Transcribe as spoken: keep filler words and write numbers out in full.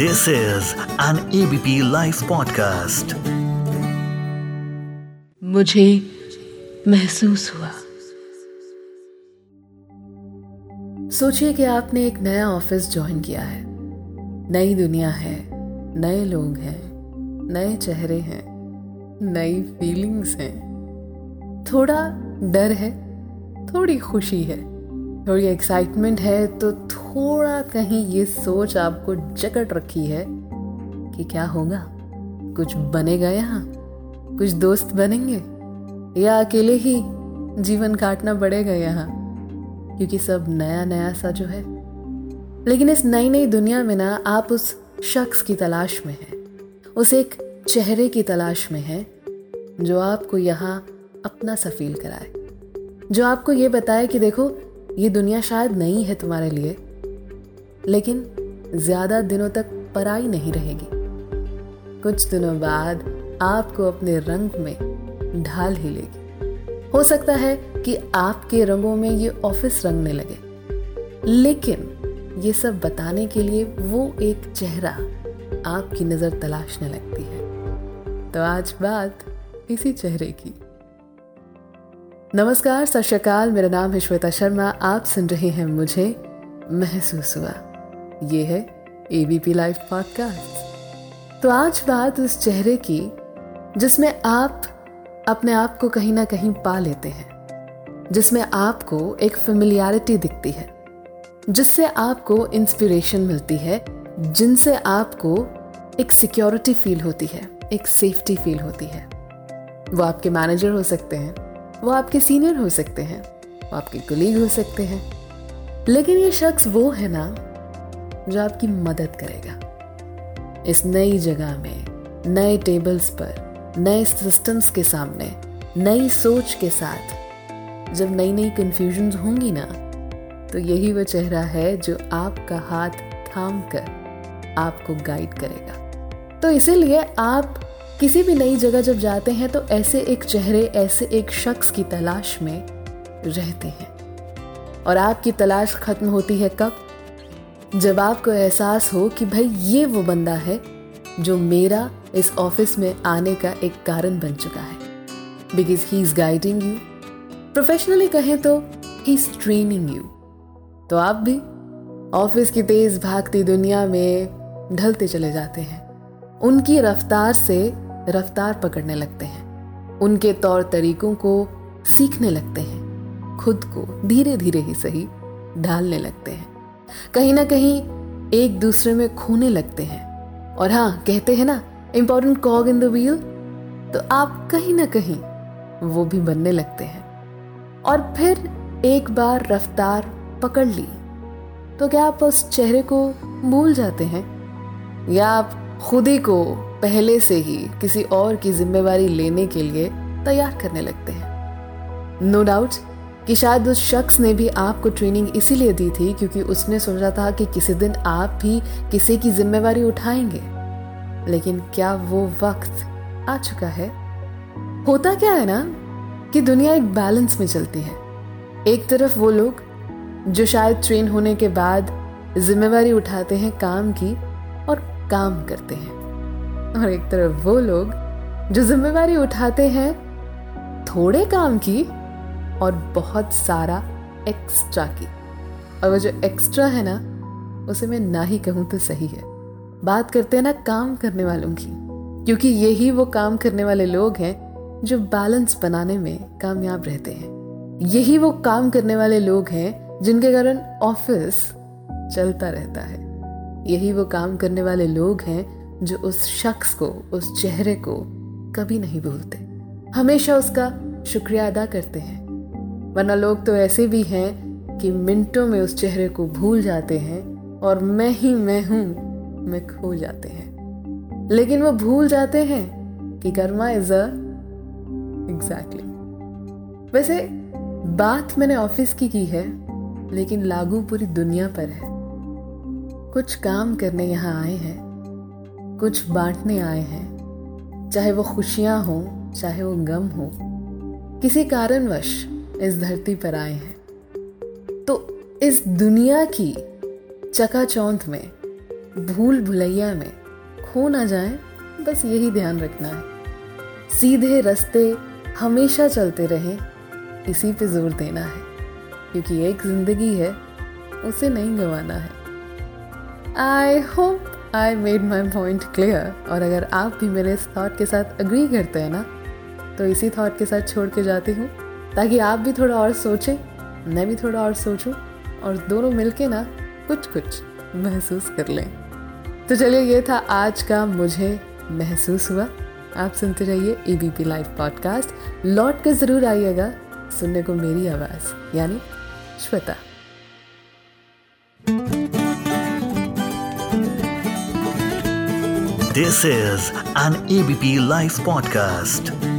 This is an ABP live podcast. मुझे महसूस हुआ। सोचिए कि आपने एक नया ऑफिस ज्वाइन किया है, नई दुनिया है, नए लोग हैं, नए चेहरे हैं, नई फीलिंग्स हैं, थोड़ा डर है, थोड़ी खुशी है, थोड़ी एक्साइटमेंट है, तो थोड़ा कहीं ये सोच आपको जकड़ रखी है कि क्या होगा, कुछ बनेगा यहाँ, कुछ दोस्त बनेंगे या अकेले ही जीवन काटना पड़ेगा यहाँ, क्योंकि सब नया नया सा जो है। लेकिन इस नई नई दुनिया में ना आप उस शख्स की तलाश में हैं, उस एक चेहरे की तलाश में हैं जो आपको यहाँ अपना सा फील कराए, जो आपको ये बताए कि देखो ये दुनिया शायद नई है तुम्हारे लिए, लेकिन ज़्यादा दिनों तक पराई नहीं रहेगी। कुछ दिनों बाद आपको अपने रंग में ढाल ही लेगी। हो सकता है कि आपके रंगों में ये ऑफिस रंगने लगे, लेकिन ये सब बताने के लिए वो एक चेहरा आपकी नज़र तलाशने लगती है। तो आज बात इसी चेहरे की। नमस्कार, सत श्री अकाल। मेरा नाम है श्वेता शर्मा। आप सुन रहे हैं मुझे महसूस हुआ। ये है एबीपी लाइव पॉडकास्ट। तो आज बात उस चेहरे की जिसमें आप अपने आप को कहीं ना कहीं पा लेते हैं, जिसमें आपको एक फेमिलियरिटी दिखती है, जिससे आपको इंस्पिरेशन मिलती है, जिनसे आपको एक सिक्योरिटी फील होती है, एक सेफ्टी फील होती है। वो आपके मैनेजर हो सकते हैं, वो आपके सीनियर हो सकते हैं, वो आपके कलीग हो सकते हैं, लेकिन ये शख्स वो है ना जो आपकी मदद करेगा इस नई जगह में, नए टेबल्स पर, नए सिस्टम्स के सामने, नई सोच के साथ। जब नई नई कन्फ्यूजन्स होंगी ना, तो यही वो चेहरा है जो आपका हाथ थाम कर आपको गाइड करेगा। तो इसीलिए आप किसी भी नई जगह जब जाते हैं तो ऐसे एक चेहरे, ऐसे एक शख्स की तलाश में रहते हैं। और आपकी तलाश खत्म होती है कब? जब आपको एहसास हो कि भाई ये वो बंदा है जो मेरा इस ऑफिस में आने का एक कारण बन चुका है। Because he is guiding you, professionally कहें तो ही इज ट्रेनिंग यू। तो आप भी ऑफिस की तेज भागती दुनिया में ढलते चले जाते हैं, उनकी रफ्तार से रफ्तार पकड़ने लगते हैं, उनके तौर तरीकों को सीखने लगते हैं, खुद को धीरे धीरे ही सही ढालने लगते हैं, कहीं ना कहीं एक दूसरे में खोने लगते हैं। और हाँ, कहते हैं ना important cog in the wheel, तो आप कहीं ना कहीं वो भी बनने लगते हैं। और फिर एक बार रफ्तार पकड़ ली तो क्या आप उस चेहरे को भूल जाते हैं, या आप खुद ही को पहले से ही किसी और की जिम्मेदारी लेने के लिए तैयार करने लगते हैं? नो डाउट कि शायद उस शख्स ने भी आपको ट्रेनिंग इसीलिए दी थी क्योंकि उसने सोचा था कि किसी दिन आप भी किसी की जिम्मेदारी उठाएंगे। लेकिन क्या वो वक्त आ चुका है? होता क्या है ना कि दुनिया एक बैलेंस में चलती है। एक तरफ वो लोग जो शायद ट्रेन होने के बाद जिम्मेदारी उठाते हैं काम की और काम करते हैं, और एक तरफ वो लोग जो जिम्मेदारी उठाते हैं थोड़े काम की और बहुत सारा एक्स्ट्रा की। और वो जो एक्स्ट्रा है ना, उसे मैं ना ही कहूँ तो सही है। बात करते हैं ना काम करने वालों की, क्योंकि यही वो काम करने वाले लोग हैं जो बैलेंस बनाने में कामयाब रहते हैं। यही वो काम करने वाले लोग हैं जिनके कारण ऑफिस चलता रहता है। यही वो काम करने वाले लोग हैं जो उस शख्स को, उस चेहरे को कभी नहीं भूलते, हमेशा उसका शुक्रिया अदा करते हैं। वरना लोग तो ऐसे भी हैं कि मिनटों में उस चेहरे को भूल जाते हैं और मैं ही मैं हूँ मैं खो जाते हैं। लेकिन वो भूल जाते हैं कि कर्मा इज अ Exactly. वैसे बात मैंने ऑफिस की की है, लेकिन लागू पूरी दुनिया पर है। कुछ काम करने यहाँ आए हैं, कुछ बांटने आए हैं, चाहे वो खुशियाँ हों, चाहे वो गम हो, किसी कारणवश इस धरती पर आए हैं। तो इस दुनिया की चकाचौंध में भूल भुलैया में खो ना जाए, बस यही ध्यान रखना है। सीधे रास्ते हमेशा चलते रहें, इसी पे जोर देना है, क्योंकि एक जिंदगी है, उसे नहीं गंवाना है। I hope I made my point clear. और अगर आप भी मेरे इस थॉट के साथ अग्री करते हैं ना, तो इसी थॉट के साथ छोड़ के जाती हूँ, ताकि आप भी थोड़ा और सोचें, मैं भी थोड़ा और सोचूं, और दोनों मिलके ना कुछ कुछ महसूस कर लें। तो चलिए, ये था आज का मुझे महसूस हुआ। आप सुनते रहिए एबीपी लाइव पॉडकास्ट। लौट कर ज़रूर आइएगा सुनने को मेरी आवाज़, यानी Shweta. This is an ABP live podcast.